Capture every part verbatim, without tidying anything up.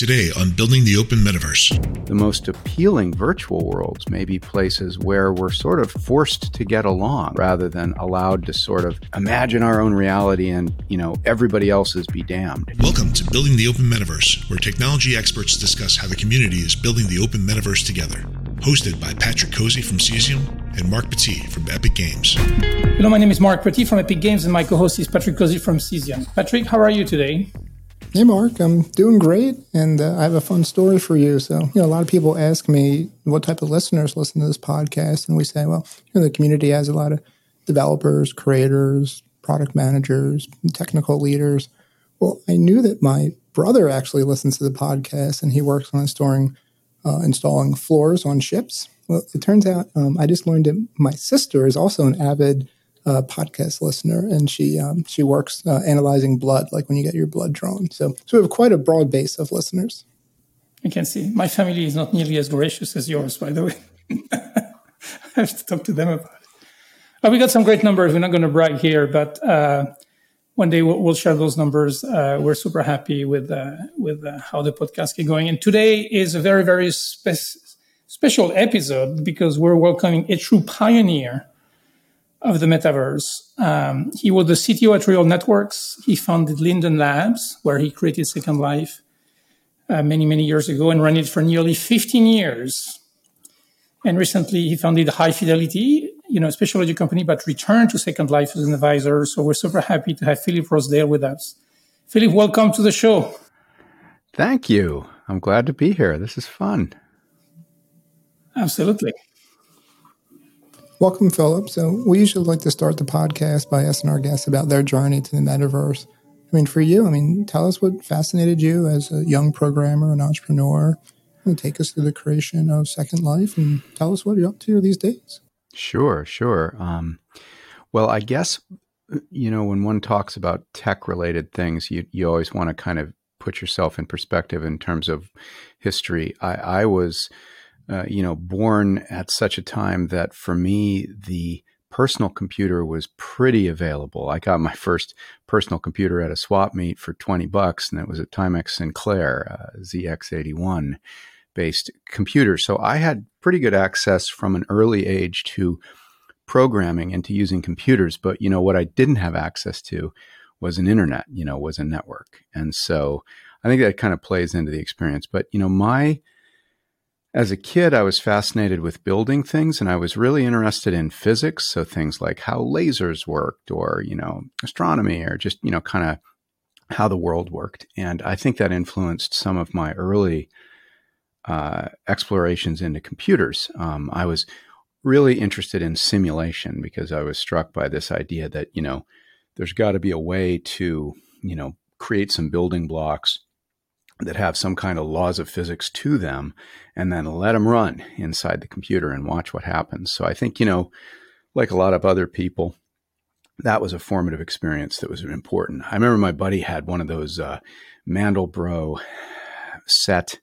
Today on Building the Open Metaverse. The most appealing virtual worlds may be places where we're sort of forced to get along rather than allowed to sort of imagine our own reality and, you know, everybody else's be damned. Welcome to Building the Open Metaverse, where technology experts discuss how the community is building the open metaverse together. Hosted by Patrick Cozzi from Cesium and Marc Petit from Epic Games. Hello, my name is Marc Petit from Epic Games, and my co-host is Patrick Cozzi from Cesium. Patrick, how are you today? Hey, Marc. I'm doing great, and uh, I have a fun story for you. So, you know, a lot of people ask me what type of listeners listen to this podcast, and we say, well, you know, the community has a lot of developers, creators, product managers, technical leaders. Well, I knew that my brother actually listens to the podcast, and he works on installing Uh, installing floors on ships. Well, it turns out um, I just learned that my sister is also an avid uh, podcast listener, and she um, she works uh, analyzing blood, like when you get your blood drawn. So, so we have quite a broad base of listeners. I can see. My family is not nearly as gracious as yours, by the way. I have to talk to them about it. Oh, we got some great numbers. We're not going to brag here, but uh, one day we'll, we'll share those numbers. Uh, we're super happy with uh, with uh, how the podcast is going. And today is a very, very spe- special episode because we're welcoming a true pioneer of the metaverse. Um, he was the C T O at Real Networks. He founded Linden Labs, where he created Second Life uh, many, many years ago and ran it for nearly fifteen years. And recently he founded High Fidelity, you know, a special education company, but returned to Second Life as an advisor. So we're super happy to have Philip Rosedale with us. Philip, welcome to the show. Thank you. I'm glad to be here. This is fun. Absolutely. Welcome, Philip. So we usually like to start the podcast by asking our guests about their journey to the metaverse. I mean, for you, I mean, tell us what fascinated you as a young programmer and entrepreneur, and take us through the creation of Second Life, and tell us what you're up to these days. Sure, sure. Um, well, I guess, you know, when one talks about tech-related things, you, you always want to kind of put yourself in perspective in terms of history. I, I was, uh, you know, born at such a time that for me, the personal computer was pretty available. I got my first personal computer at a swap meet for twenty bucks, and it was a Timex Sinclair, uh, Z X eighty-one. Based computer. So I had pretty good access from an early age to programming and to using computers. But, you know, what I didn't have access to was an internet, you know, was a network. And so I think that kind of plays into the experience. But, you know, my, as a kid, I was fascinated with building things, and I was really interested in physics. So things like how lasers worked, or, you know, astronomy, or just, you know, kind of how the world worked. And I think that influenced some of my early Uh, explorations into computers. Um, I was really interested in simulation because I was struck by this idea that, you know, there's got to be a way to, you know, create some building blocks that have some kind of laws of physics to them, and then let them run inside the computer and watch what happens. So I think, you know, like a lot of other people, that was a formative experience that was important. I remember my buddy had one of those uh, Mandelbrot set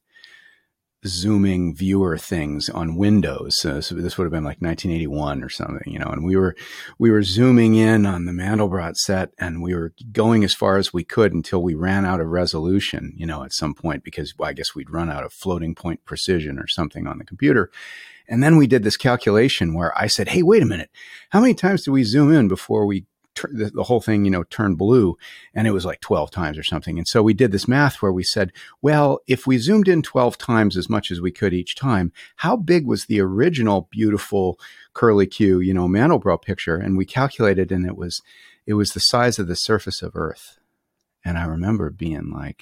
zooming viewer things on Windows. So, so this would have been like nineteen eighty-one or something, you know, and we were, we were zooming in on the Mandelbrot set, and we were going as far as we could until we ran out of resolution, you know, at some point, because well, I guess we'd run out of floating point precision or something on the computer. And then we did this calculation where I said, hey, wait a minute, how many times do we zoom in before we The, the whole thing, you know, turned blue? And it was like twelve times or something. And so we did this math where we said, well, if we zoomed in twelve times as much as we could each time, how big was the original beautiful curly Q, you know, Mandelbrot picture? And we calculated, and it was, it was the size of the surface of Earth. And I remember being like,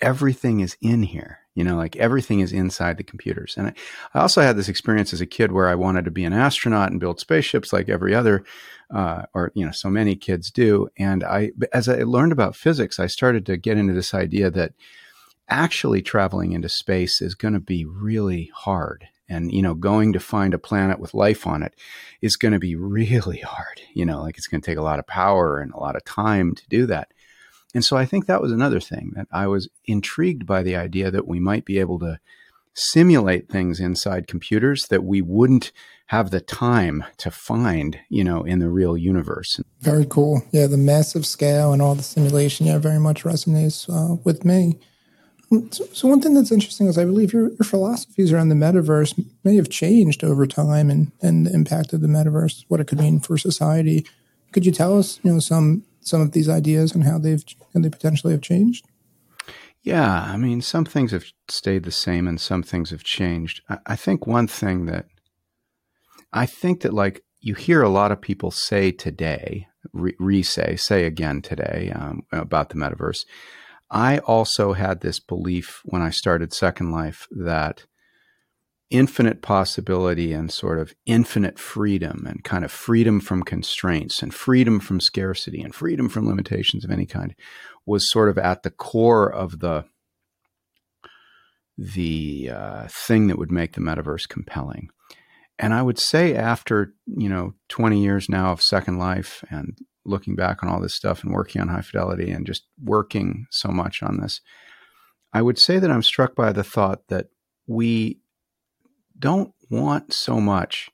everything is in here, you know, like everything is inside the computers. And I, I also had this experience as a kid where I wanted to be an astronaut and build spaceships like every other, uh, or, you know, so many kids do. And I, as I learned about physics, I started to get into this idea that actually traveling into space is going to be really hard. And, you know, going to find a planet with life on it is going to be really hard. You know, like it's going to take a lot of power and a lot of time to do that. And so I think that was another thing, that I was intrigued by the idea that we might be able to simulate things inside computers that we wouldn't have the time to find, you know, in the real universe. Very cool. Yeah, the massive scale and all the simulation, yeah, very much resonates uh, with me. So, so one thing that's interesting is I believe your, your philosophies around the metaverse may have changed over time and, and the impact of the metaverse, what it could mean for society. Could you tell us, you know, some some of these ideas and how they've and they potentially have changed? Yeah, I mean, some things have stayed the same and some things have changed. I, I think one thing that I think that like you hear a lot of people say today, re, re-say, say again today um, about the metaverse. I also had this belief when I started Second Life that infinite possibility and sort of infinite freedom and kind of freedom from constraints and freedom from scarcity and freedom from limitations of any kind was sort of at the core of the the uh, thing that would make the metaverse compelling. And I would say after, you know, twenty years now of Second Life and looking back on all this stuff and working on High Fidelity and just working so much on this, I would say that I'm struck by the thought that we don't want so much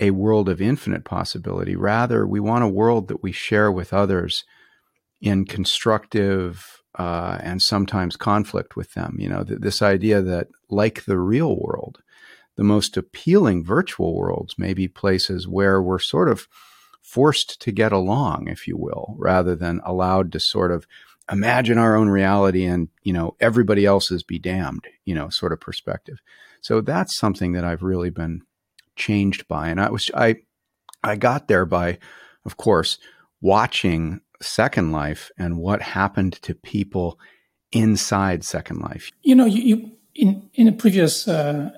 a world of infinite possibility. Rather, we want a world that we share with others in constructive uh, and sometimes conflict with them. You know, th- this idea that like the real world, the most appealing virtual worlds may be places where we're sort of forced to get along, if you will, rather than allowed to sort of imagine our own reality and, you know, everybody else's be damned, you know, sort of perspective. So that's something that I've really been changed by. And I was, I, I got there by, of course, watching Second Life and what happened to people inside Second Life. You know, you, you in, in a previous, uh,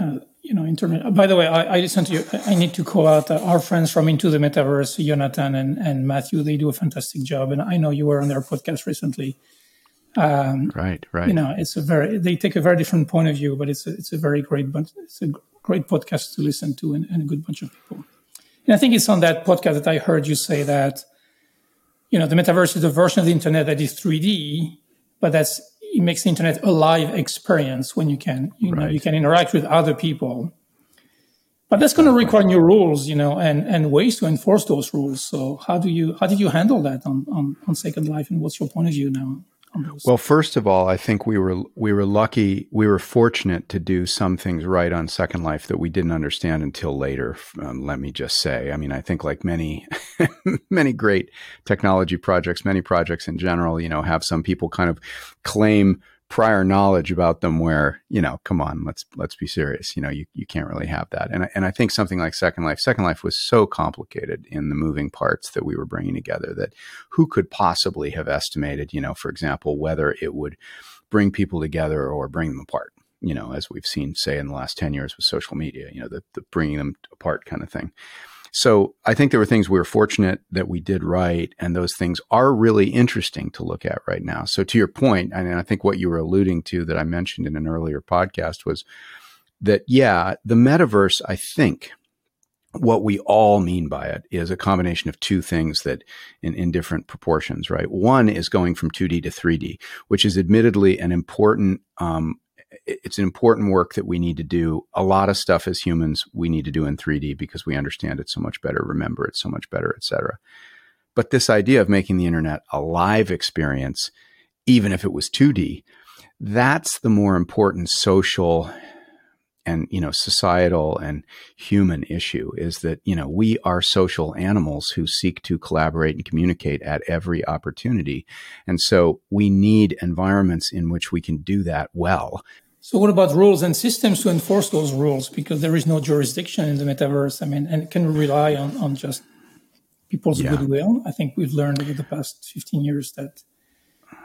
uh You know, internet. By the way, I, I listen to you. I need to call out our friends from Into the Metaverse, Jonathan and, and Matthew. They do a fantastic job, and I know you were on their podcast recently. Um, right, right. You know, it's a very. They take a very different point of view, but it's a, it's a very great, bunch, it's a great podcast to listen to, and, and a good bunch of people. And I think it's on that podcast that I heard you say that, you know, the metaverse is a version of the internet that is three D, but that's. It makes the internet a live experience when you can, you right. know, you can interact with other people, but that's going to require new rules, you know, and, and ways to enforce those rules. So how do you, how did you handle that on, on, on Second Life, and what's your point of view now on those? Well, first of all, I think we were, we were lucky, we were fortunate to do some things right on Second Life that we didn't understand until later. Um, let me just say, I mean, I think like many, many great technology projects, many projects in general, you know, have some people kind of claim prior knowledge about them where, you know, come on, let's, let's be serious. You know, you, you can't really have that. And I, and I think something like Second Life, Second Life was so complicated in the moving parts that we were bringing together that who could possibly have estimated, you know, for example, whether it would bring people together or bring them apart, you know, as we've seen, say, in the last ten years with social media, you know, the, the bringing them apart kind of thing. So I think there were things we were fortunate that we did right, and those things are really interesting to look at right now. So to your point, and I think what you were alluding to that I mentioned in an earlier podcast was that, yeah, the metaverse, I think what we all mean by it is a combination of two things that in, in different proportions, right? One is going from two D to three D, which is admittedly an important um it's an important work that we need to do. A lot of stuff as humans we need to do in three D because we understand it so much better, remember it so much better, et cetera. But this idea of making the internet a live experience, even if it was two D, that's the more important social and, you know, societal and human issue, is that, you know, we are social animals who seek to collaborate and communicate at every opportunity. And so we need environments in which we can do that well. So what about rules and systems to enforce those rules? Because there is no jurisdiction in the metaverse. I mean, and can we rely on, on just people's yeah. goodwill? I think we've learned over the past fifteen years that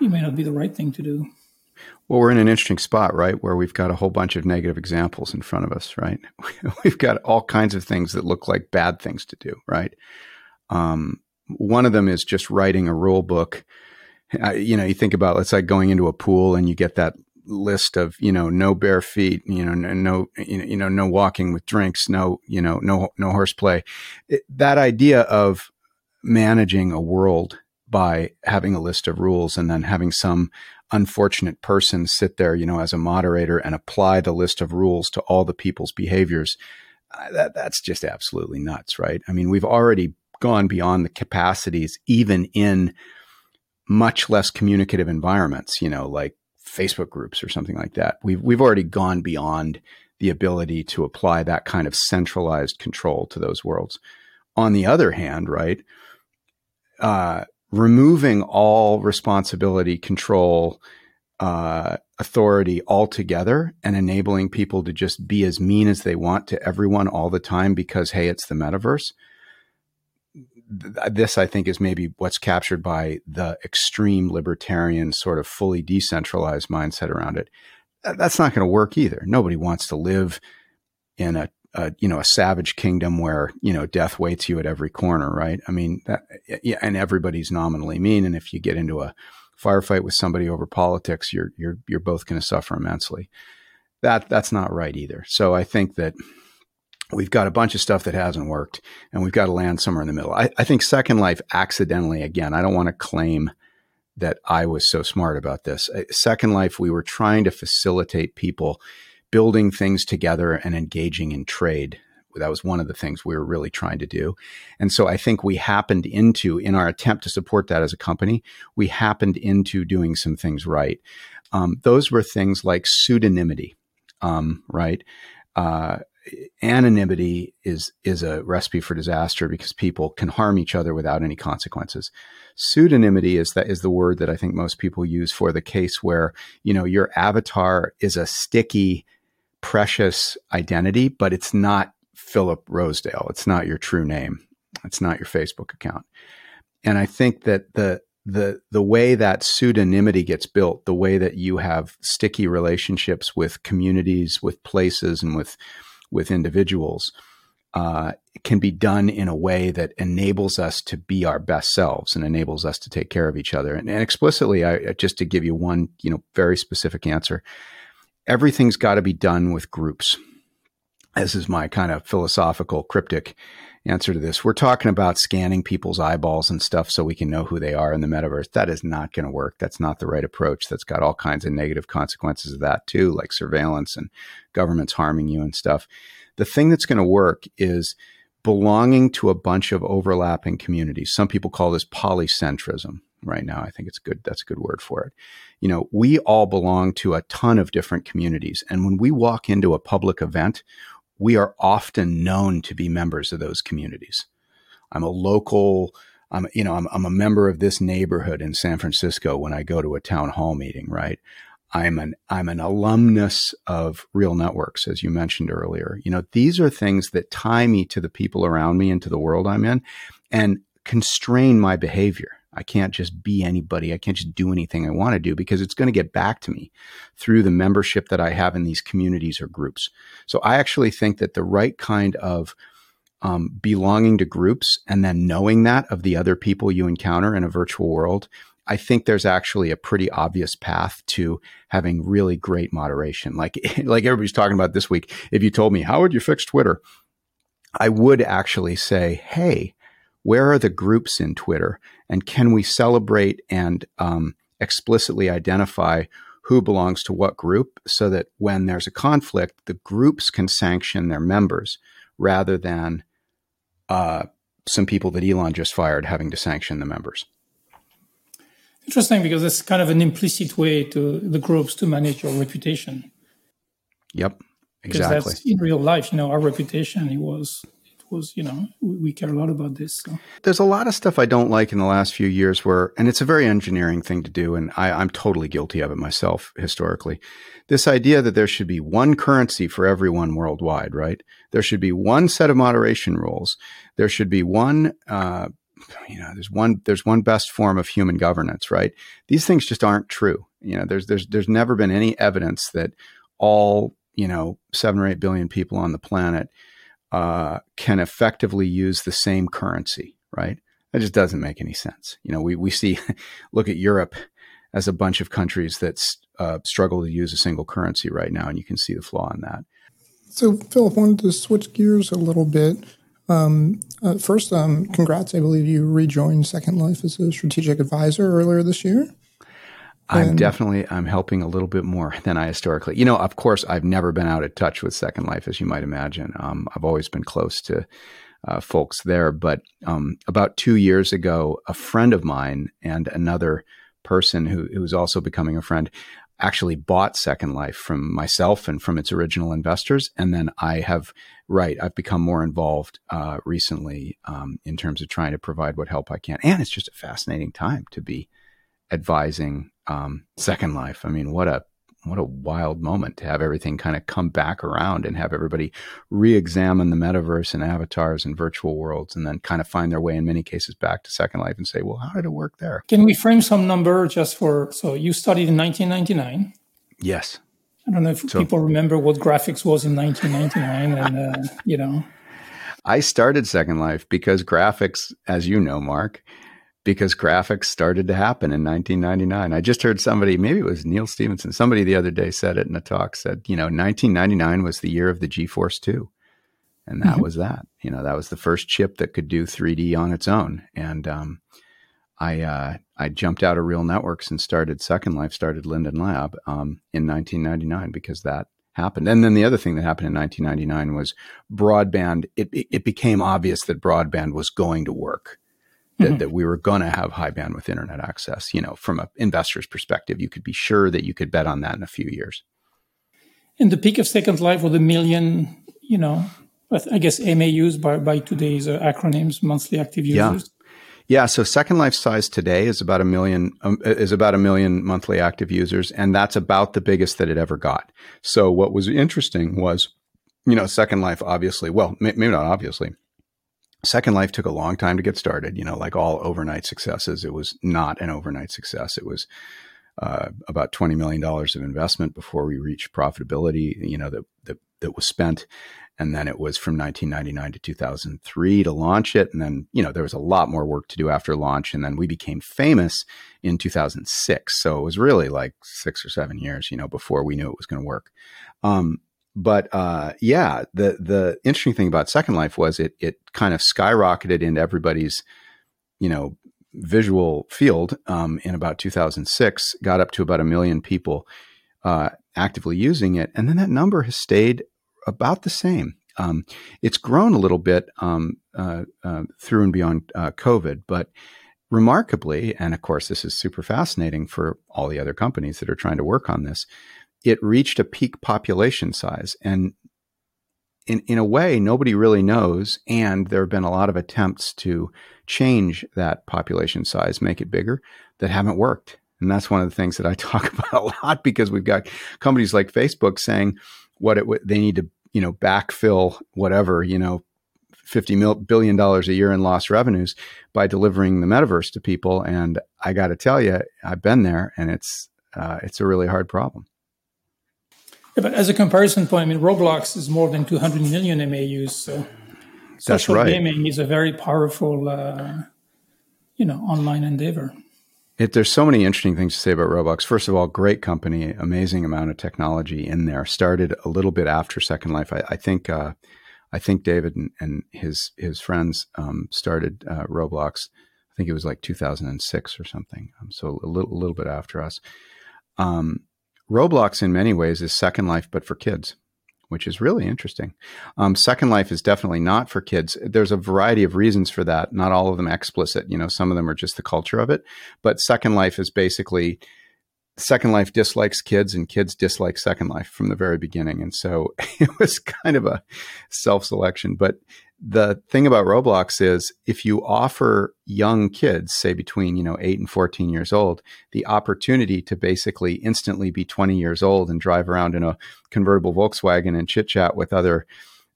it may not be the right thing to do. Well, we're in an interesting spot, right, where we've got a whole bunch of negative examples in front of us, right? We've got all kinds of things that look like bad things to do, right? Um, one of them is just writing a rule book. Uh, you know, you think about, let's say, going into a pool and you get that list of, you know, no bare feet, you know, no, you know, no walking with drinks, no, you know, no, no horseplay. It, that idea of managing a world by having a list of rules and then having some unfortunate person sit there, you know, as a moderator and apply the list of rules to all the people's behaviors. Uh, that, that's just absolutely nuts, right? I mean, we've already gone beyond the capacities, even in much less communicative environments, you know, like Facebook groups or something like that. We've, we've already gone beyond the ability to apply that kind of centralized control to those worlds. On the other hand, right, uh, removing all responsibility, control, uh, authority altogether and enabling people to just be as mean as they want to everyone all the time because, hey, it's the metaverse. This, I think, is maybe what's captured by the extreme libertarian sort of fully decentralized mindset around it. That's not going to work either. Nobody wants to live in a, a, you know, a savage kingdom where, you know, death waits you at every corner, right? I mean, that, yeah, and everybody's nominally mean. And if you get into a firefight with somebody over politics, you're you're you're both going to suffer immensely. That that's not right either. So I think that we've got a bunch of stuff that hasn't worked, and we've got to land somewhere in the middle. I, I think Second Life accidentally, again, I don't want to claim that I was so smart about this. Second Life, we were trying to facilitate people building things together and engaging in trade. That was one of the things we were really trying to do. And so I think we happened into, in our attempt to support that as a company, we happened into doing some things right. Um, those were things like pseudonymity, um, right? Uh, anonymity is is a recipe for disaster because people can harm each other without any consequences. Pseudonymity is that is the word that I think most people use for the case where, you know, your avatar is a sticky, precious identity, but it's not Philip Rosedale. It's not your true name. It's not your Facebook account. And I think that the the the way that pseudonymity gets built, the way that you have sticky relationships with communities, with places, and with with individuals, uh, can be done in a way that enables us to be our best selves and enables us to take care of each other. And, and explicitly, I, just to give you one, you know, very specific answer, everything's got to be done with groups. This is my kind of philosophical, cryptic answer to this. We're talking about scanning people's eyeballs and stuff so we can know who they are in the metaverse. That is not going to work. That's not the right approach. That's got all kinds of negative consequences of that too, like surveillance and governments harming you and stuff. The thing that's going to work is belonging to a bunch of overlapping communities. Some people call this polycentrism right now. I think it's good. That's a good word for it. You know, we all belong to a ton of different communities. And when we walk into a public event, we are often known to be members of those communities. I'm a local, I'm, you know, I'm, I'm a member of this neighborhood in San Francisco when I go to a town hall meeting, right? I'm an, I'm an alumnus of Real Networks, as you mentioned earlier. You know, these are things that tie me to the people around me and to the world I'm in and constrain my behavior. I can't just be anybody. I can't just do anything I want to do because it's going to get back to me through the membership that I have in these communities or groups. So I actually think that the right kind of um, belonging to groups and then knowing that of the other people you encounter in a virtual world, I think there's actually a pretty obvious path to having really great moderation. Like, like everybody's talking about this week, if you told me, how would you fix Twitter? I would actually say, hey, where are the groups in Twitter? And can we celebrate and um, explicitly identify who belongs to what group so that when there's a conflict, the groups can sanction their members rather than uh, some people that Elon just fired having to sanction the members? Interesting, because that's kind of an implicit way to the groups to manage your reputation. Yep, exactly. Because that's in real life, you know, our reputation, it was... was, you know, we care a lot about this. So. There's a lot of stuff I don't like in the last few years where, and it's a very engineering thing to do, and I, I'm totally guilty of it myself historically. This idea that there should be one currency for everyone worldwide, right? There should be one set of moderation rules. There should be one, uh, you know, there's one, there's one best form of human governance, right? These things just aren't true. You know, there's, there's, there's never been any evidence that all, you know, seven or eight billion people on the planet Uh, can effectively use the same currency, right? That just doesn't make any sense. You know, we we see, look at Europe as a bunch of countries that uh, struggle to use a single currency right now, and you can see the flaw in that. So, Philip, wanted to switch gears a little bit. Um, uh, first, um, congrats. I believe you rejoined Second Life as a strategic advisor earlier this year. I'm definitely, I'm helping a little bit more than I historically, you know, of course, I've never been out of touch with Second Life, as you might imagine. Um, I've always been close to uh, folks there, but um, about two years ago, a friend of mine and another person who, who was also becoming a friend, actually bought Second Life from myself and from its original investors. And then I have, right, I've become more involved uh, recently um, in terms of trying to provide what help I can. And it's just a fascinating time to be advising um, Second Life. I mean, what a what a wild moment to have everything kind of come back around and have everybody re-examine the metaverse and avatars and virtual worlds, and then kind of find their way in many cases back to Second Life and say, well, how did it work there? Can we frame some number just for, so you studied in nineteen ninety-nine. Yes. I don't know if so, people remember what graphics was in nineteen ninety-nine and, uh, you know. I started Second Life because graphics, as you know, Mark, because graphics started to happen in nineteen ninety-nine. I just heard somebody, maybe it was Neil Stevenson, somebody the other day said it in a talk, said, you know, nineteen ninety-nine was the year of the GeForce two. And that mm-hmm. was that, you know, that was the first chip that could do three D on its own. And um, I uh, I jumped out of Real Networks and started Second Life, started Linden Lab um, in nineteen ninety-nine because that happened. And then the other thing that happened in nineteen ninety-nine was broadband. It, it, it became obvious that broadband was going to work. That, that we were going to have high bandwidth internet access, you know, from an investor's perspective. You could be sure that you could bet on that in a few years. And the peak of Second Life with a million, you know, I guess M A Us by, by today's uh, acronyms, monthly active users. Yeah. yeah. So Second Life size today is about a million, um, is about a million monthly active users. And that's about the biggest that it ever got. So what was interesting was, you know, Second Life, obviously, well, m- maybe not obviously, Second Life took a long time to get started, you know, like all overnight successes. It was not an overnight success. It was uh, about twenty million dollars of investment before we reached profitability, you know, that, that that was spent. And then it was from nineteen ninety-nine to two thousand three to launch it. And then, you know, there was a lot more work to do after launch. And then we became famous in two thousand six. So it was really like six or seven years, you know, before we knew it was going to work. Um, But uh, yeah, the the interesting thing about Second Life was it it kind of skyrocketed into everybody's, you know, visual field um, in about two thousand six, got up to about a million people uh, actively using it. And then that number has stayed about the same. Um, it's grown a little bit um, uh, uh, through and beyond uh, COVID, but remarkably, and of course, this is super fascinating for all the other companies that are trying to work on this, it reached a peak population size. And in in a way, nobody really knows. And there have been a lot of attempts to change that population size, make it bigger, that haven't worked. And that's one of the things that I talk about a lot, because we've got companies like Facebook saying what it w- they need to, you know, backfill whatever, you know, fifty billion dollars a year in lost revenues by delivering the metaverse to people. And I got to tell you, I've been there, and it's uh, it's a really hard problem. But as a comparison point, I mean, Roblox is more than two hundred million M A Us. So social That's right. gaming is a very powerful, uh, you know, online endeavor. It, there's so many interesting things to say about Roblox. First of all, great company, amazing amount of technology in there. Started a little bit after Second Life. I, I think uh, I think David and, and his, his friends um, started uh, Roblox. I think it was like two thousand six or something. Um, so a little, a little bit after us. Um Roblox in many ways is Second Life, but for kids, which is really interesting. Um, Second Life is definitely not for kids. There's a variety of reasons for that. Not all of them explicit. You know, some of them are just the culture of it. But Second Life is basically Second Life dislikes kids and kids dislike Second Life from the very beginning. And so it was kind of a self-selection. But the thing about Roblox is if you offer young kids, say between, you know, eight and fourteen years old, the opportunity to basically instantly be twenty years old and drive around in a convertible Volkswagen and chit chat with other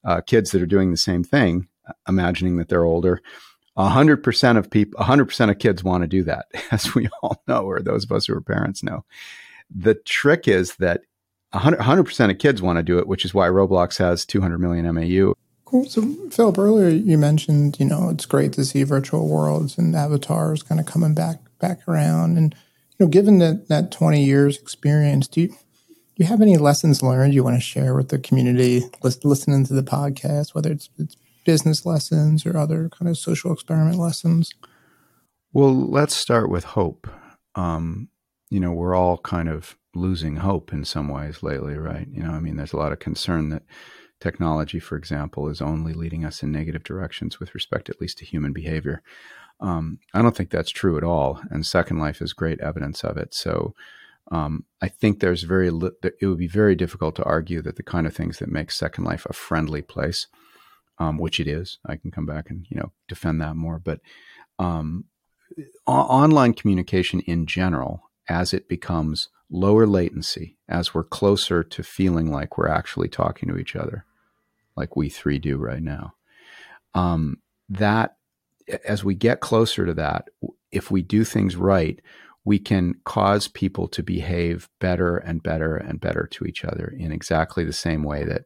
uh, kids that are doing the same thing, imagining that they're older. A hundred percent of people, a hundred percent of kids want to do that, as we all know, or those of us who are parents know. The trick is that a hundred percent of kids want to do it, which is why Roblox has two hundred million M A U. Cool. So, Philip, earlier you mentioned, you know, it's great to see virtual worlds and avatars kind of coming back back around. And, you know, given that that twenty years experience, do you, do you have any lessons learned you want to share with the community listening to the podcast, whether it's, it's business lessons or other kind of social experiment lessons? Well, let's start with hope. Um, you know, we're all kind of losing hope in some ways lately, right? You know, I mean, there's a lot of concern that technology, for example, is only leading us in negative directions with respect, at least to human behavior. Um, I don't think that's true at all. And Second Life is great evidence of it. So Um, I think there's very li- it would be very difficult to argue that the kind of things that make Second Life a friendly place, um, which it is. I can come back and you know defend that more, but um, o- online communication in general, as it becomes lower latency, as we're closer to feeling like we're actually talking to each other, like we three do right now, um, that as we get closer to that, if we do things right, we can cause people to behave better and better and better to each other in exactly the same way that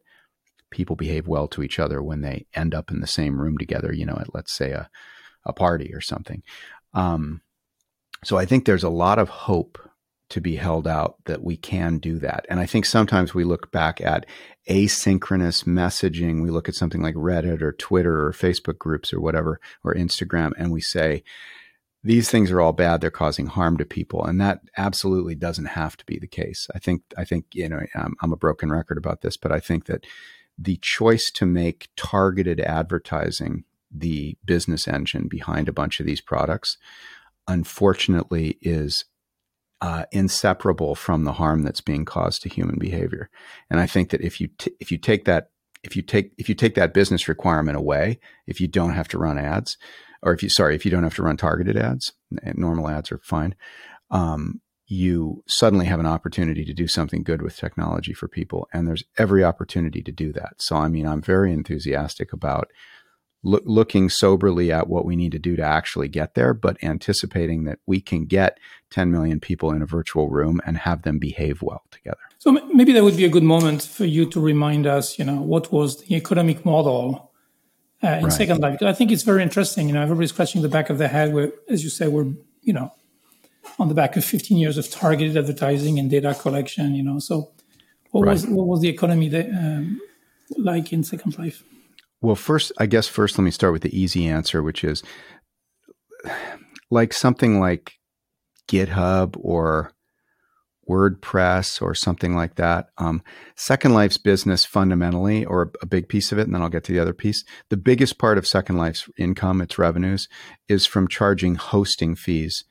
people behave well to each other when they end up in the same room together, you know, at let's say a, a party or something. Um, so I think there's a lot of hope to be held out that we can do that. And I think sometimes we look back at asynchronous messaging. We look at something like Reddit or Twitter or Facebook groups or whatever, or Instagram, and we say, these things are all bad. They're causing harm to people. And that absolutely doesn't have to be the case. I think, I think, you know, I'm, I'm a broken record about this, but I think that the choice to make targeted advertising the business engine behind a bunch of these products, unfortunately, is Uh, inseparable from the harm that's being caused to human behavior. And I think that if you t- if you take that if you take if you take that business requirement away, if you don't have to run ads, or if you sorry if you don't have to run targeted ads, normal ads are fine. Um, you suddenly have an opportunity to do something good with technology for people, and there's every opportunity to do that. So I mean, I'm very enthusiastic about lo- looking soberly at what we need to do to actually get there, but anticipating that we can get ten million people in a virtual room and have them behave well together. So maybe that would be a good moment for you to remind us, you know, what was the economic model uh, in right. Second Life? I think it's very interesting. You know, everybody's scratching the back of their head. Where, as you say, we're, you know, on the back of fifteen years of targeted advertising and data collection, you know. So what right. was what was the economy that, um, like in Second Life? Well, first, I guess first let me start with the easy answer, which is like something like GitHub or WordPress or something like that. Um, Second Life's business fundamentally, or a big piece of it, and then I'll get to the other piece. The biggest part of Second Life's income, its revenues, is from charging hosting fees,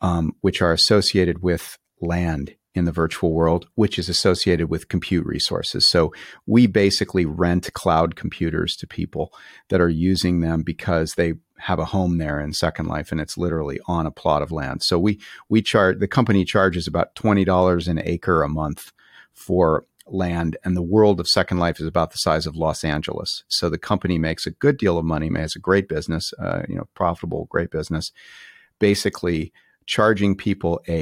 um, which are associated with land in the virtual world, which is associated with compute resources. So we basically rent cloud computers to people that are using them because they have a home there in Second Life, and it's literally on a plot of land. So we we charge, the company charges about twenty dollars an acre a month for land, and the world of Second Life is about the size of Los Angeles. So the company makes a good deal of money, has a great business, uh, you know, profitable, great business, basically charging people a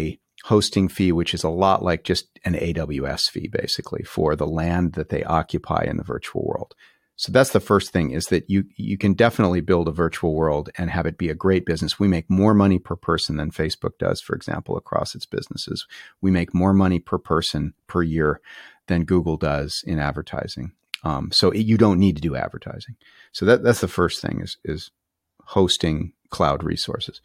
hosting fee, which is a lot like just an A W S fee, basically, for the land that they occupy in the virtual world. So that's the first thing, is that you you can definitely build a virtual world and have it be a great business. We make more money per person than Facebook does, for example, across its businesses. We make more money per person per year than Google does in advertising. Um, so it, you don't need to do advertising. So that that's the first thing, is is hosting cloud resources.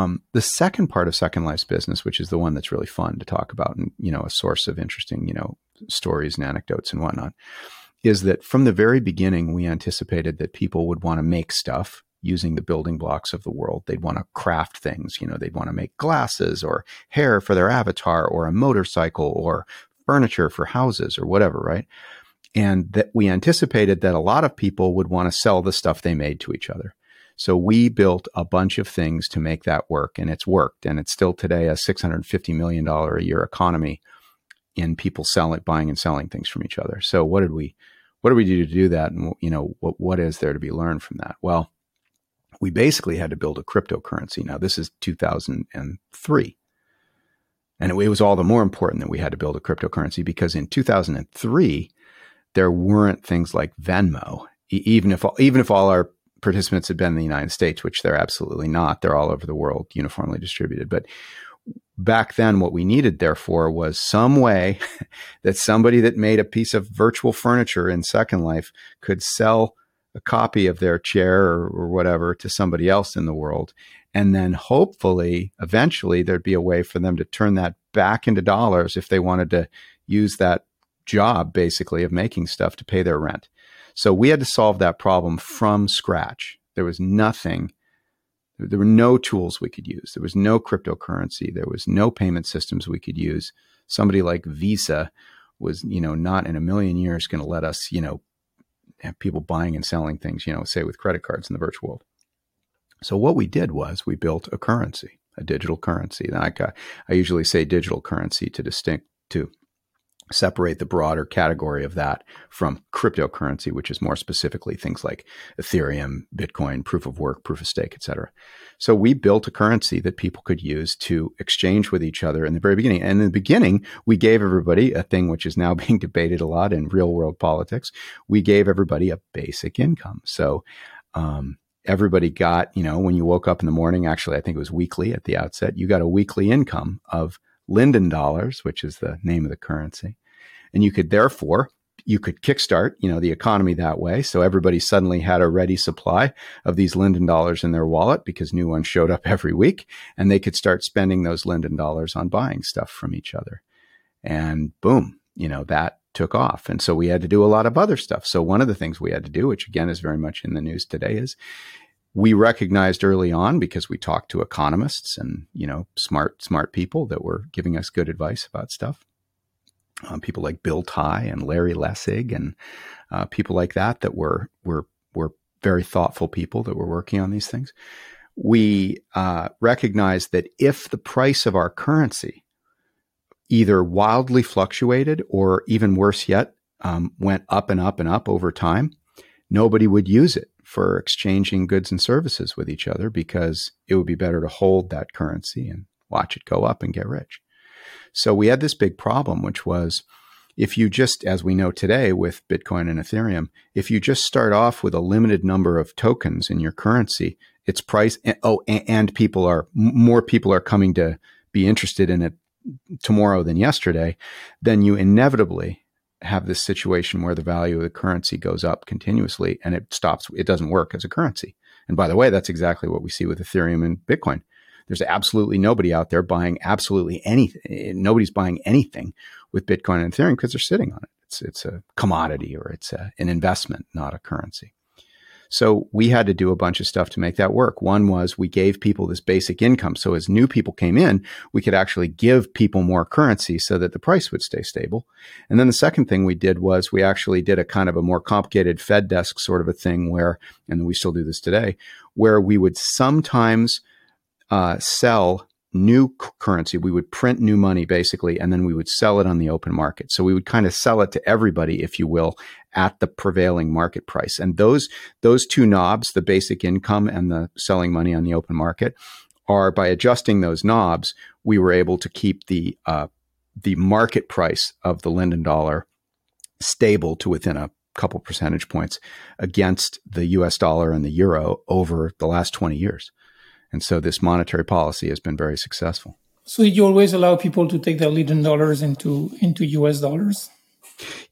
Um, the second part of Second Life's business, which is the one that's really fun to talk about and, you know, a source of interesting, you know, stories and anecdotes and whatnot, is that from the very beginning, we anticipated that people would want to make stuff using the building blocks of the world. They'd want to craft things, you know, they'd want to make glasses or hair for their avatar or a motorcycle or furniture for houses or whatever, right? And that we anticipated that a lot of people would want to sell the stuff they made to each other. So we built a bunch of things to make that work, and it's worked. And it's still today a six hundred fifty million dollars a year economy in people selling, buying and selling things from each other. So what did we, what did we do to do that? And you know, what, what is there to be learned from that? Well, we basically had to build a cryptocurrency. Now this is two thousand three. And it, it was all the more important that we had to build a cryptocurrency because in two thousand three, there weren't things like Venmo, e- even if, even if all our participants had been in the United States, which they're absolutely not. They're all over the world, uniformly distributed. But back then, what we needed, therefore, was some way that somebody that made a piece of virtual furniture in Second Life could sell a copy of their chair or, or whatever to somebody else in the world. And then hopefully, eventually, there'd be a way for them to turn that back into dollars if they wanted to use that job, basically, of making stuff to pay their rent. So we had to solve that problem from scratch. There was nothing, There were no tools we could use. There was no cryptocurrency. There was no payment systems we could use. Somebody like Visa was, you know, not in a million years going to let us, you know, have people buying and selling things, you know, say with credit cards in the virtual world. So what we did was we built a currency, a digital currency. And I, I usually say digital currency to distinct, to separate the broader category of that from cryptocurrency, which is more specifically things like Ethereum, Bitcoin, proof of work, proof of stake, et cetera. So we built a currency that people could use to exchange with each other in the very beginning. And in the beginning, we gave everybody a thing which is now being debated a lot in real world politics. We gave everybody a basic income. So, um, everybody got, you know, when you woke up in the morning, actually, I think it was weekly at the outset, you got a weekly income of Linden dollars, which is the name of the currency. And you could, therefore, you could kickstart, you know, the economy that way. So everybody suddenly had a ready supply of these Linden dollars in their wallet because new ones showed up every week, and they could start spending those Linden dollars on buying stuff from each other. And boom, you know, that took off. And so we had to do a lot of other stuff. So one of the things we had to do, which again is very much in the news today, is we recognized early on, because we talked to economists and, you know, smart, smart people that were giving us good advice about stuff. Um, people like Bill Tai and Larry Lessig and uh, people like that, that were, were, were very thoughtful people that were working on these things. We uh, recognized that if the price of our currency either wildly fluctuated or, even worse yet, um, went up and up and up over time, nobody would use it for exchanging goods and services with each other, because it would be better to hold that currency and watch it go up and get rich. So we had this big problem, which was, if you just, as we know today with Bitcoin and Ethereum, if you just start off with a limited number of tokens in your currency, its price, oh, and people are, more people are coming to be interested in it tomorrow than yesterday, then you inevitably have this situation where the value of the currency goes up continuously and it stops. It doesn't work as a currency. And by the way, that's exactly what we see with Ethereum and Bitcoin. There's absolutely nobody out there buying absolutely anything. Nobody's buying anything with Bitcoin and Ethereum because they're sitting on it. It's, it's a commodity, or it's a, an investment, not a currency. So we had to do a bunch of stuff to make that work. One was we gave people this basic income. So as new people came in, we could actually give people more currency so that the price would stay stable. And then the second thing we did was we actually did a kind of a more complicated Fed desk sort of a thing where, and we still do this today, where we would sometimes uh, sell new currency. We would print new money basically, and then we would sell it on the open market. So we would kind of sell it to everybody, if you will, at the prevailing market price. And those those two knobs, the basic income and the selling money on the open market, are, by adjusting those knobs, we were able to keep the uh, the market price of the Linden dollar stable to within a couple percentage points against the U S dollar and the euro over the last twenty years. And so this monetary policy has been very successful. So you always allow people to take their Linden dollars into into U S dollars?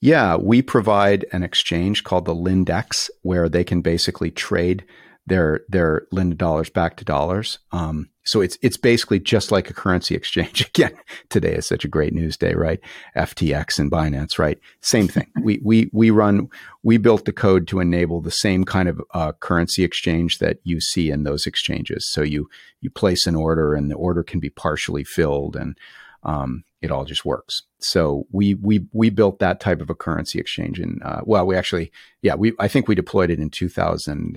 Yeah, we provide an exchange called the Lindex, where they can basically trade their their Linden dollars back to dollars. Um, so it's it's basically just like a currency exchange. Again, today is such a great news day, right? F T X and Binance, right? Same thing. we we we run we built the code to enable the same kind of uh, currency exchange that you see in those exchanges. So you you place an order, and the order can be partially filled, and um, it all just works. So we we we built that type of a currency exchange, and uh, well, we actually, yeah, we I think we deployed it in two thousand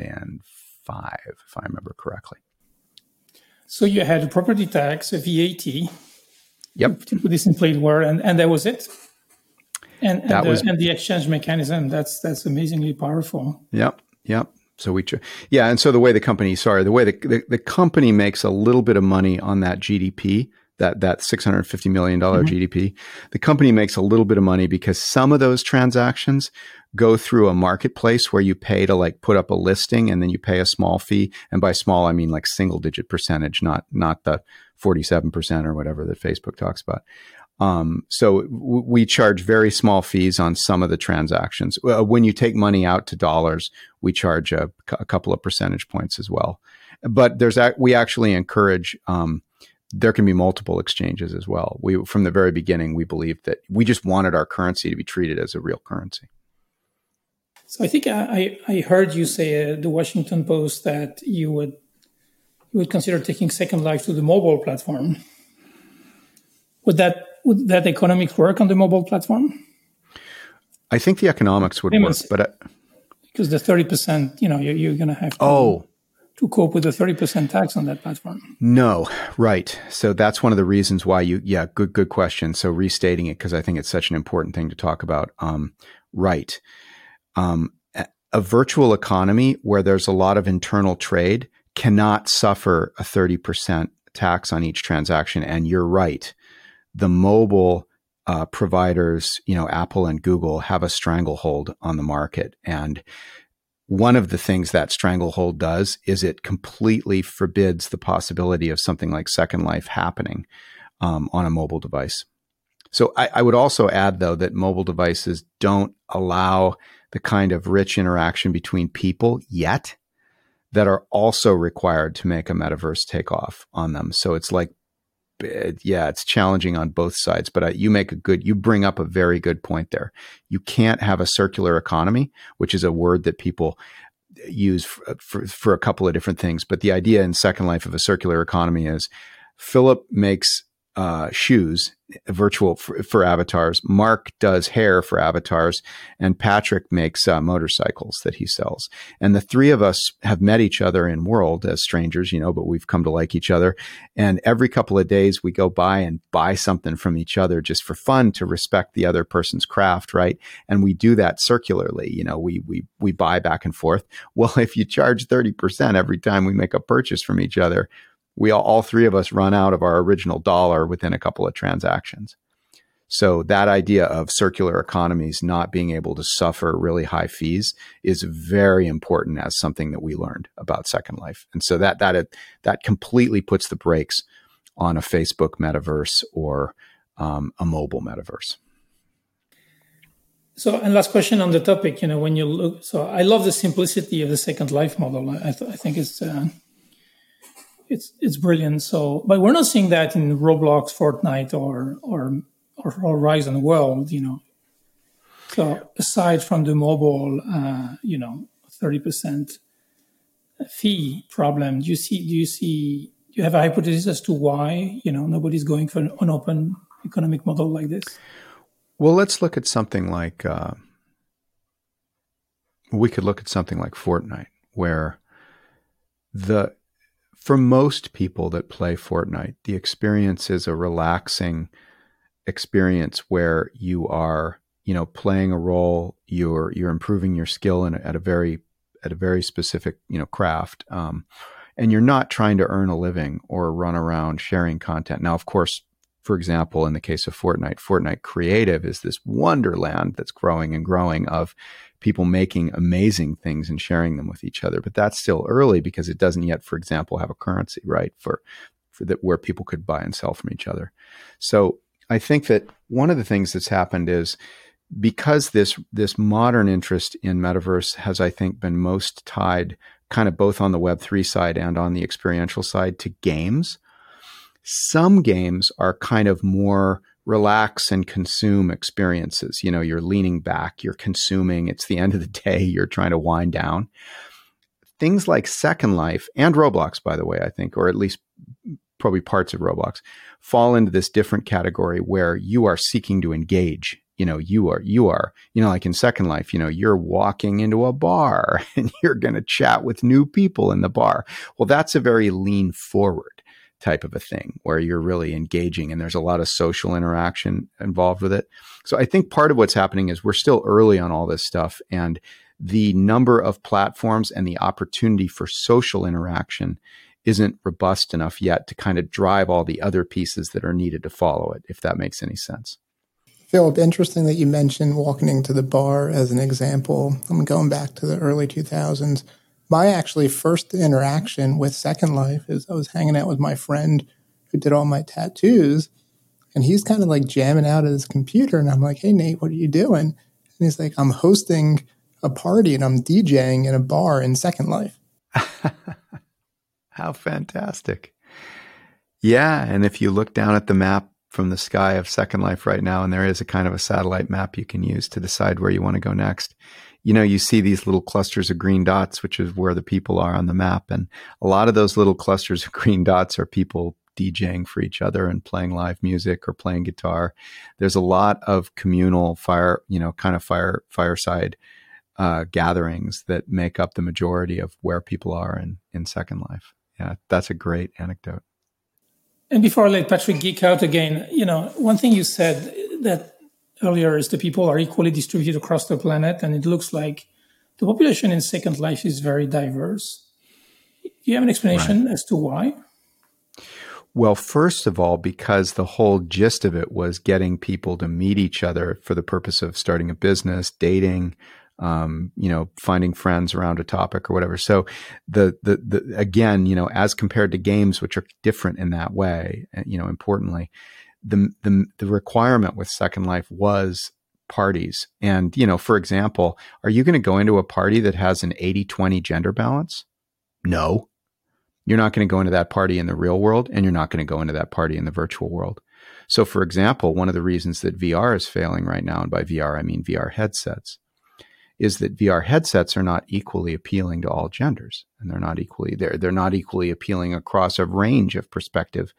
five, if I remember correctly. So you had a property tax, a V A T. Yep. To put this in plain word, and, and that was it. And and, that the, was... and the exchange mechanism, that's that's amazingly powerful. Yep. Yep. So we, yeah, and so the way the company, sorry, the way the, the, the company makes a little bit of money on that G D P. that that six hundred fifty million dollars mm-hmm. G D P, the company makes a little bit of money because some of those transactions go through a marketplace where you pay to like put up a listing, and then you pay a small fee. And by small, I mean like single digit percentage, not not the forty-seven percent or whatever that Facebook talks about. Um, so w- we charge very small fees on some of the transactions. Uh, when you take money out to dollars, we charge a, a couple of percentage points as well. But there's a, we actually encourage... Um, there can be multiple exchanges as well. We, from the very beginning, we believed that we just wanted our currency to be treated as a real currency. So I think I, I heard you say at the Washington Post that you would you would consider taking Second Life to the mobile platform. Would that would that economics work on the mobile platform? I think the economics would Famous. work, but I, because the thirty percent, you know, you're, you're going to have to, oh. to cope with the thirty percent tax on that platform. No, right. So that's one of the reasons why you, yeah, good, good question. So restating it, because I think it's such an important thing to talk about. Um, right. Um, a virtual economy where there's a lot of internal trade cannot suffer a thirty percent tax on each transaction. And you're right. The mobile Uh, providers, you know, Apple and Google have a stranglehold on the market. And one of the things that stranglehold does is it completely forbids the possibility of something like Second Life happening um, on a mobile device. So I, I would also add, though, that mobile devices don't allow the kind of rich interaction between people yet that are also required to make a metaverse take off on them. So it's like, yeah, it's challenging on both sides, but uh, you make a good, you bring up a very good point there. You can't have a circular economy, which is a word that people use for, for, for a couple of different things. But the idea in Second Life of a circular economy is Philip makes uh, shoes virtual for, for avatars. Marc does hair for avatars, and Patrick makes uh, motorcycles that he sells. And the three of us have met each other in world as strangers, you know, but we've come to like each other. And every couple of days we go by and buy something from each other just for fun to respect the other person's craft. Right. And we do that circularly. You know, we, we, we buy back and forth. Well, if you charge thirty percent every time we make a purchase from each other, we all, all three of us run out of our original dollar within a couple of transactions. So that idea of circular economies not being able to suffer really high fees is very important as something that we learned about Second Life. And so that that that completely puts the brakes on a Facebook metaverse or um, a mobile metaverse. So, and last question on the topic, you know, when you look, so I love the simplicity of the Second Life model. I, th- I think it's... Uh, It's it's brilliant. So, but we're not seeing that in Roblox, Fortnite, or or or Horizon World, you know. So, aside from the mobile, uh, you know, thirty percent fee problem, do you see? Do you see? Do you have a hypothesis as to why, you know, nobody's going for an open economic model like this? Well, let's look at something like uh, we could look at something like Fortnite, where the For most people that play Fortnite, the experience is a relaxing experience where you are, you know, playing a role. You're you're improving your skill in, at a very at a very specific, you know, craft, um, and you're not trying to earn a living or run around sharing content. Now, of course, for example, in the case of Fortnite, Fortnite Creative is this wonderland that's growing and growing of people making amazing things and sharing them with each other. But that's still early because it doesn't yet, for example, have a currency, right, for, for that where people could buy and sell from each other. So I think that one of the things that's happened is because this this modern interest in metaverse has, I think, been most tied kind of both on the Web three side and on the experiential side to games. Some games are kind of more relax and consume experiences. You know, you're leaning back, you're consuming. It's the end of the day. You're trying to wind down. Things like Second Life and Roblox, by the way, I think, or at least probably parts of Roblox, fall into this different category where you are seeking to engage. You know, you are, you are, you know, like in Second Life, you know, you're walking into a bar and you're going to chat with new people in the bar. Well, that's a very lean forward type of a thing where you're really engaging and there's a lot of social interaction involved with it. So I think part of what's happening is we're still early on all this stuff, and the number of platforms and the opportunity for social interaction isn't robust enough yet to kind of drive all the other pieces that are needed to follow it, if that makes any sense. Philip, interesting that you mentioned walking into the bar as an example. I'm going back to the early two thousands. My actually first interaction with Second Life is I was hanging out with my friend who did all my tattoos, and he's kind of like jamming out at his computer. And I'm like, hey, Nate, what are you doing? And he's like, I'm hosting a party and I'm DJing in a bar in Second Life. How fantastic. Yeah. And if you look down at the map from the sky of Second Life right now, and there is a kind of a satellite map you can use to decide where you want to go next, you know, you see these little clusters of green dots, which is where the people are on the map. And a lot of those little clusters of green dots are people DJing for each other and playing live music or playing guitar. There's a lot of communal fire, you know, kind of fire fireside uh, gatherings that make up the majority of where people are in, in Second Life. Yeah, that's a great anecdote. And before I let Patrick geek out again, you know, one thing you said that earlier is the people are equally distributed across the planet, and it looks like the population in Second Life is very diverse. Do you have an explanation right. as to why? Well, first of all, because the whole gist of it was getting people to meet each other for the purpose of starting a business, dating, um, you know, finding friends around a topic or whatever. So the, the, the, again, you know, as compared to games, which are different in that way, you know, importantly, the, the, the requirement with Second Life was parties. And, you know, for example, are you going to go into a party that has an eighty twenty gender balance? No. You're not going to go into that party in the real world, and you're not going to go into that party in the virtual world. So, for example, one of the reasons that V R is failing right now, and by V R, I mean V R headsets, is that V R headsets are not equally appealing to all genders, and they're not equally they're they're not equally appealing across a range of perspective,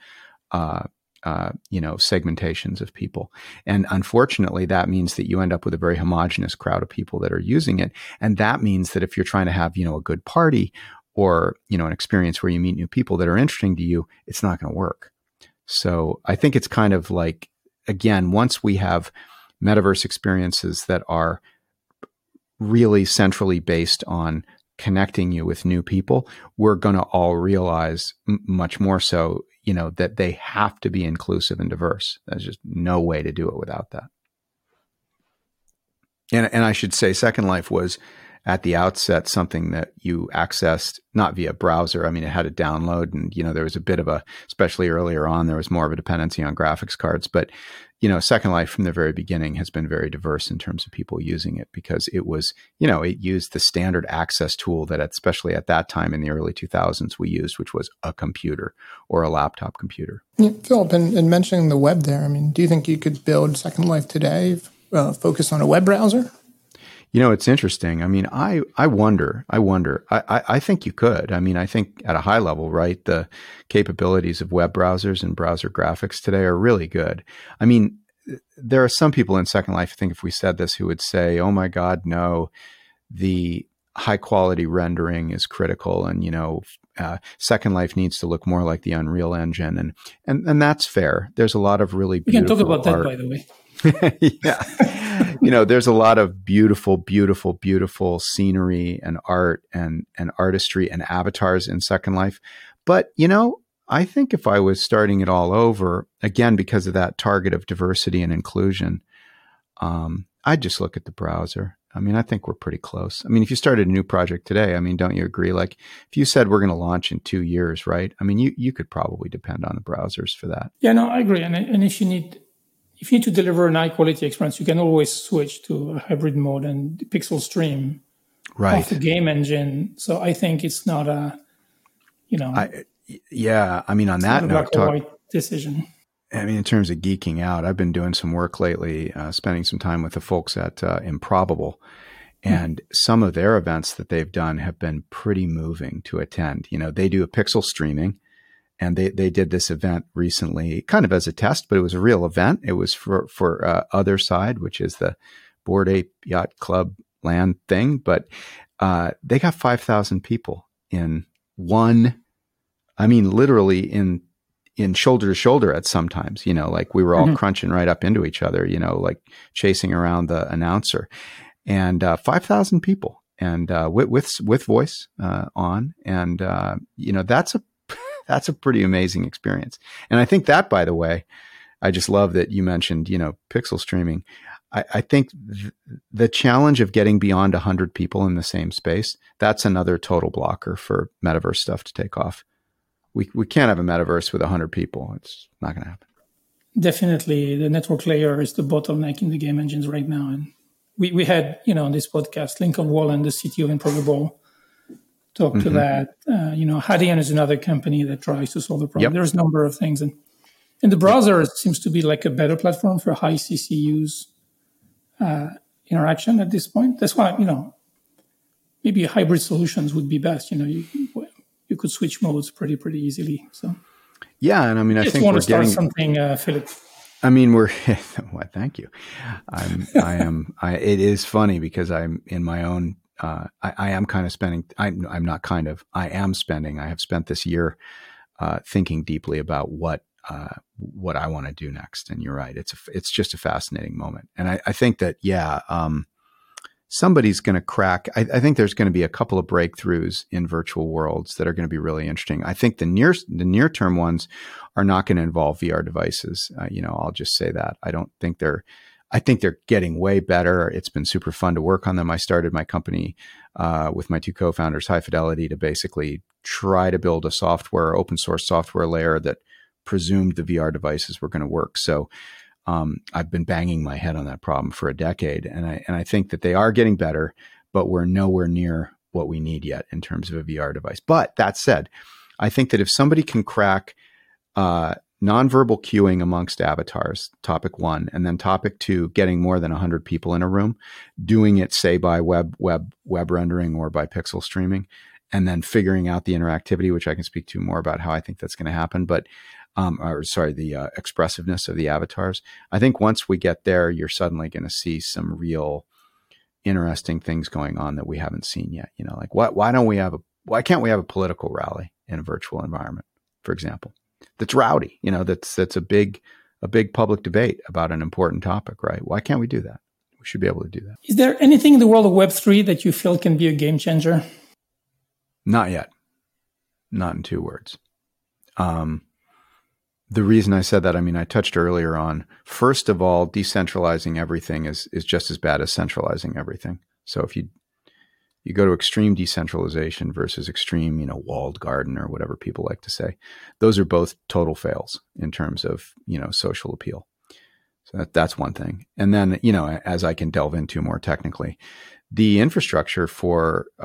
uh, uh, you know, segmentations of people. And unfortunately, that means that you end up with a very homogenous crowd of people that are using it, and that means that if you're trying to have, you know, a good party, or, you know, an experience where you meet new people that are interesting to you, it's not going to work. So I think it's kind of like, again, once we have metaverse experiences that are really centrally based on connecting you with new people, we're going to all realize m- much more so, you know, that they have to be inclusive and diverse. There's just no way to do it without that. And, and I should say Second Life was, at the outset, something that you accessed not via browser. I mean, it had a download, and, you know, there was a bit of a, especially earlier on, there was more of a dependency on graphics cards. But, you know, Second Life from the very beginning has been very diverse in terms of people using it, because it was, you know, it used the standard access tool that, especially at that time in the early two thousands, we used, which was a computer or a laptop computer. Yeah, Philip, in, in mentioning the web there, I mean, do you think you could build Second Life today, uh, focused on a web browser? You know, it's interesting. I mean, I, I wonder, I wonder, I, I, I think you could. I mean, I think at a high level, right, the capabilities of web browsers and browser graphics today are really good. I mean, there are some people in Second Life, I think if we said this, who would say, oh my God, no, the high quality rendering is critical. And, you know, uh, Second Life needs to look more like the Unreal Engine. And, and, and that's fair. There's a lot of really beautiful art. We can talk about art. That, by the way. Yeah. You know, there's a lot of beautiful, beautiful, beautiful scenery and art and, and artistry and avatars in Second Life. But, you know, I think if I was starting it all over, again, because of that target of diversity and inclusion, um, I'd just look at the browser. I mean, I think we're pretty close. I mean, if you started a new project today, I mean, don't you agree? Like, if you said we're going to launch in two years, right? I mean, you, you could probably depend on the browsers for that. Yeah, no, I agree. And, and if you need... If you need to deliver an high-quality experience, you can always switch to a hybrid mode and pixel stream right. off the game engine. So I think it's not a, you know, I, yeah. I mean, on that note, black or white decision. I mean, in terms of geeking out, I've been doing some work lately, uh, spending some time with the folks at uh, Improbable, and mm-hmm. some of their events that they've done have been pretty moving to attend. You know, they do a pixel streaming. And they, they did this event recently, kind of as a test, but it was a real event. It was for, for uh, Other Side, which is the Board Ape Yacht Club land thing. But uh, they got five thousand people in one, I mean, literally in in shoulder to shoulder at sometimes, you know, like we were all mm-hmm. crunching right up into each other, you know, like chasing around the announcer. And uh, five thousand people and uh, with, with, with voice uh, on. And, uh, you know, that's a That's a pretty amazing experience. And I think that, by the way, I just love that you mentioned, you know, pixel streaming. I, I think th- the challenge of getting beyond one hundred people in the same space, that's another total blocker for metaverse stuff to take off. We we can't have a metaverse with one hundred people. It's not going to happen. Definitely. The network layer is the bottleneck in the game engines right now. And we, we had, you know, on this podcast, Lincoln Wallen, the C T O of Improbable, talk mm-hmm. to that. Uh, you know, Hadian is another company that tries to solve the problem. Yep. There's a number of things. And, and the browser seems to be like a better platform for high C C Us uh, interaction at this point. That's why, you know, maybe hybrid solutions would be best. You know, you you could switch modes pretty pretty easily. So yeah, and I mean, I, I just think want we're to start getting something, uh, Philip. I mean, we're. Well, thank you. I'm, I am. I, it is funny because I'm in my own. Uh, I, I am kind of spending. I'm. I'm not kind of. I am spending. I have spent this year uh, thinking deeply about what uh, what I want to do next. And you're right. It's a, it's just a fascinating moment. And I, I think that yeah, um, somebody's going to crack. I, I think there's going to be a couple of breakthroughs in virtual worlds that are going to be really interesting. I think the near the near term ones are not going to involve V R devices. Uh, you know, I'll just say that. I don't think they're, I think they're getting way better. It's been super fun to work on them. I started my company uh, with my two co-founders, High Fidelity, to basically try to build a software, open source software layer that presumed the V R devices were going to work. So um, I've been banging my head on that problem for a decade. And I, and I think that they are getting better, but we're nowhere near what we need yet in terms of a V R device. But that said, I think that if somebody can crack Uh, nonverbal cueing amongst avatars, topic one, and then topic two, getting more than one hundred people in a room, doing it, say, by web web web rendering or by pixel streaming, and then figuring out the interactivity, which I can speak to more about how I think that's going to happen, but, um, or sorry, the uh, expressiveness of the avatars. I think once we get there, you're suddenly going to see some real interesting things going on that we haven't seen yet. You know, like why, why don't we have a, why can't we have a political rally in a virtual environment, for example? That's rowdy, you know, that's, that's a big, a big public debate about an important topic, right? Why can't we do that? We should be able to do that. Is there anything in the world of Web three that you feel can be a game changer? Not yet. Not in two words. Um, the reason I said that, I mean, I touched earlier on, first of all, decentralizing everything is, is just as bad as centralizing everything. So if you, you go to extreme decentralization versus extreme, you know, walled garden or whatever people like to say. Those are both total fails in terms of, you know, social appeal. So that, that's one thing. And then, you know, as I can delve into more technically, the infrastructure for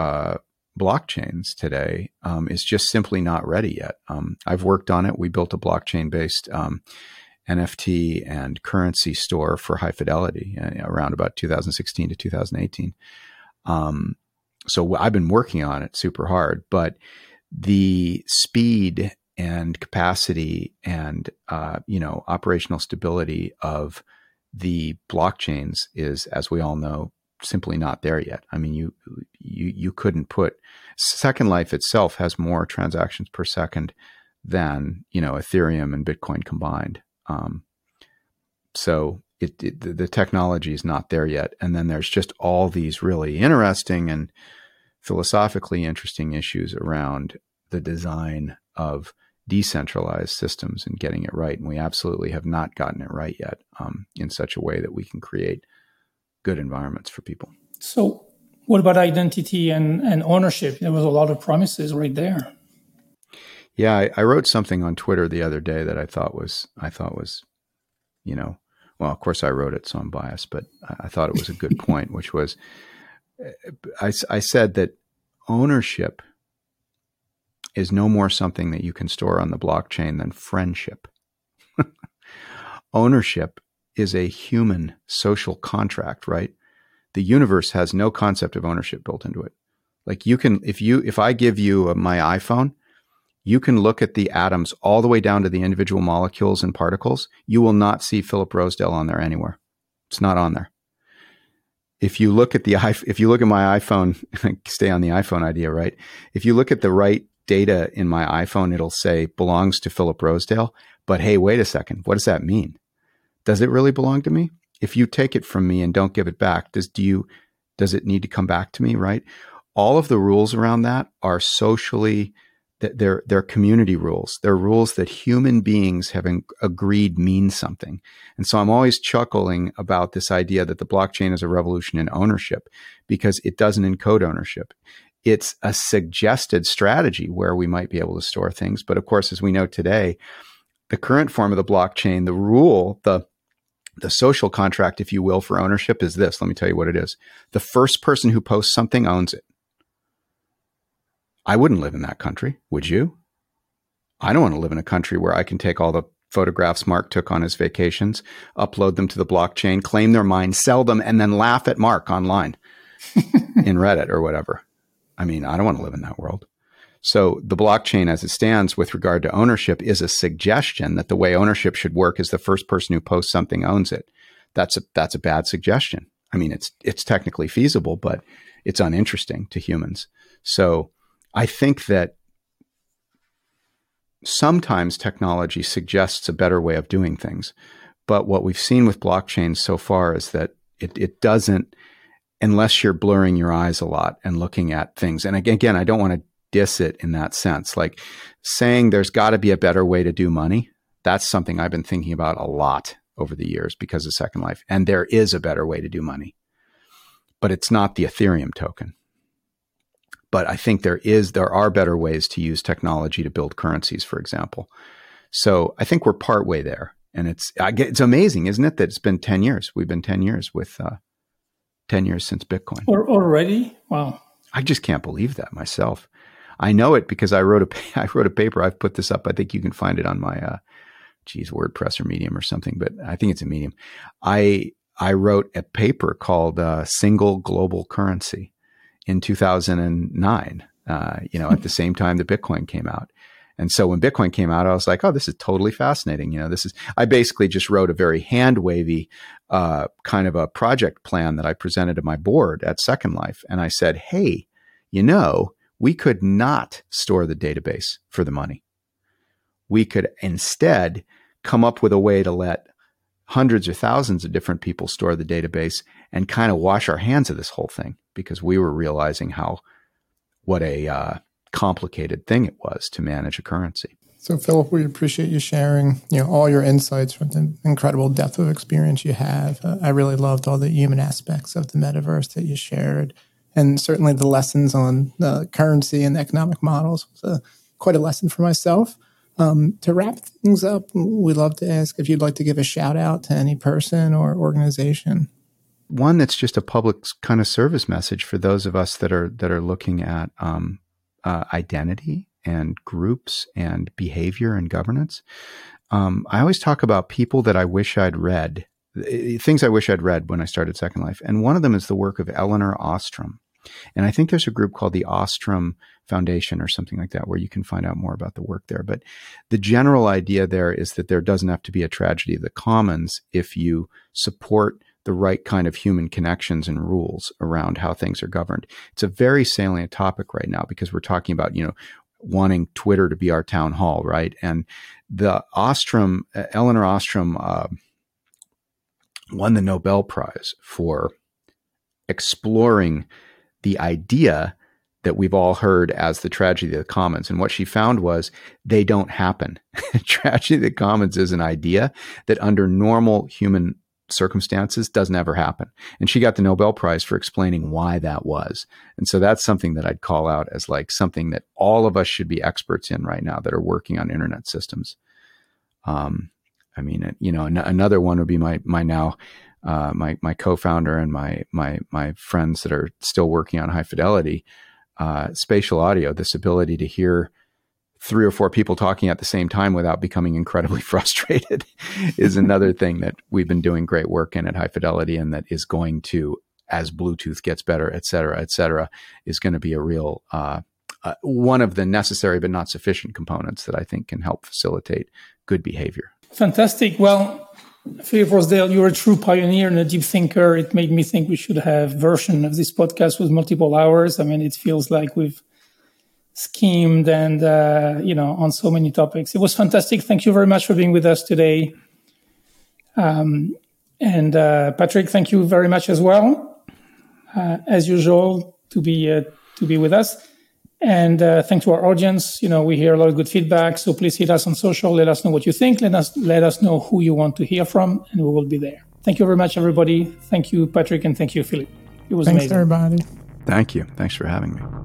uh, blockchains today um, is just simply not ready yet. Um, I've worked on it. We built a blockchain-based um, N F T and currency store for High Fidelity uh, around about two thousand sixteen to two thousand eighteen. Um, So I've been working on it super hard, but the speed and capacity and, uh, you know, operational stability of the blockchains is, as we all know, simply not there yet. I mean, you, you, you couldn't put Second Life itself has more transactions per second than, you know, Ethereum and Bitcoin combined. Um, so It, it, the technology is not there yet. And then there's just all these really interesting and philosophically interesting issues around the design of decentralized systems and getting it right. And we absolutely have not gotten it right yet um, in such a way that we can create good environments for people. So what about identity and, and ownership? There was a lot of promises right there. Yeah, I, I wrote something on Twitter the other day that I thought was, I thought was, you know, well, of course I wrote it, so I'm biased, but I thought it was a good point, which was I, I said that ownership is no more something that you can store on the blockchain than friendship. Ownership is a human social contract, right? The universe has no concept of ownership built into it. Like you can, if you, if I give you my iPhone, you can look at the atoms all the way down to the individual molecules and particles. You will not see Philip Rosedale on there anywhere. It's not on there. If you look at the if you look at my iPhone, stay on the iPhone idea, right? If you look at the right data in my iPhone, it'll say belongs to Philip Rosedale. But hey, wait a second. What does that mean? Does it really belong to me? If you take it from me and don't give it back, does do you does it need to come back to me, right? All of the rules around that are socially that they're, they're community rules. They're rules that human beings have in, agreed mean something. And so I'm always chuckling about this idea that the blockchain is a revolution in ownership because it doesn't encode ownership. It's a suggested strategy where we might be able to store things. But of course, as we know today, the current form of the blockchain, the rule, the, the social contract, if you will, for ownership is this. Let me tell you what it is. The first person who posts something owns it. I wouldn't live in that country, would you? I don't want to live in a country where I can take all the photographs Marc took on his vacations, upload them to the blockchain, claim their mine, sell them, and then laugh at Marc online in Reddit or whatever. I mean, I don't want to live in that world. So the blockchain as it stands with regard to ownership is a suggestion that the way ownership should work is the first person who posts something owns it. That's a, that's a bad suggestion. I mean, it's it's technically feasible, but it's uninteresting to humans. So I think that sometimes technology suggests a better way of doing things. But what we've seen with blockchain so far is that it, it doesn't, unless you're blurring your eyes a lot and looking at things. And again, again I don't want to diss it in that sense. Like saying there's got to be a better way to do money, that's something I've been thinking about a lot over the years because of Second Life. And there is a better way to do money, but it's not the Ethereum token. But I think there is, there are better ways to use technology to build currencies, for example. So I think we're partway there. And it's, I get, it's amazing, isn't it? That it's been ten years. We've been ten years with, uh, ten years since Bitcoin. Or already? Wow. I just can't believe that myself. I know it because I wrote a, I wrote a paper. I've put this up. I think you can find it on my, uh, geez, WordPress or Medium or something, but I think it's a Medium. I, I wrote a paper called uh, Single Global Currency in two thousand nine, uh, you know, at the same time that Bitcoin came out. And so when Bitcoin came out, I was like, oh, this is totally fascinating. You know, this is, I basically just wrote a very hand wavy uh, kind of a project plan that I presented to my board at Second Life. And I said, hey, you know, we could not store the database for the money. We could instead come up with a way to let hundreds or thousands of different people store the database and kind of wash our hands of this whole thing, because we were realizing how, what a uh, complicated thing it was to manage a currency. So Philip, we appreciate you sharing, you know, all your insights from the incredible depth of experience you have. Uh, I really loved all the human aspects of the metaverse that you shared, and certainly the lessons on uh, currency and economic models was uh, quite a lesson for myself. Um, to wrap things up, we'd love to ask if you'd like to give a shout out to any person or organization. One that's just a public kind of service message for those of us that are that are looking at um, uh, identity and groups and behavior and governance. Um, I always talk about people that I wish I'd read, things I wish I'd read when I started Second Life. And one of them is the work of Elinor Ostrom. And I think there's a group called the Ostrom Foundation or something like that, where you can find out more about the work there. But the general idea there is that there doesn't have to be a tragedy of the commons if you support the right kind of human connections and rules around how things are governed. It's a very salient topic right now because we're talking about, you know, wanting Twitter to be our town hall, right? And the Ostrom, Elinor Ostrom uh, won the Nobel Prize for exploring the idea that we've all heard as the tragedy of the commons. And what she found was they don't happen. Tragedy of the commons is an idea that under normal human circumstances doesn't ever happen. And she got the Nobel Prize for explaining why that was. And so that's something that I'd call out as like something that all of us should be experts in right now that are working on internet systems. Um, I mean, you know, an- another one would be my, my now, Uh, my my co-founder and my my my friends that are still working on High Fidelity, uh, spatial audio, this ability to hear three or four people talking at the same time without becoming incredibly frustrated is another thing that we've been doing great work in at High Fidelity, and that is going to, as Bluetooth gets better, et cetera, et cetera, is going to be a real uh, uh, one of the necessary but not sufficient components that I think can help facilitate good behavior. Fantastic. Well, Philip Rosedale, you're a true pioneer and a deep thinker. It made me think we should have version of this podcast with multiple hours. I mean, it feels like we've schemed and, uh, you know, on so many topics. It was fantastic. Thank you very much for being with us today. Um, and uh, Patrick, thank you very much as well, uh, as usual, to be uh, to be with us. And uh, thanks to our audience. You know, we hear a lot of good feedback. So please hit us on social. Let us know what you think. Let us let us know who you want to hear from, and we will be there. Thank you very much, everybody. Thank you, Patrick, and thank you, Philip. It was amazing. Thanks, everybody. Thank you. Thanks for having me.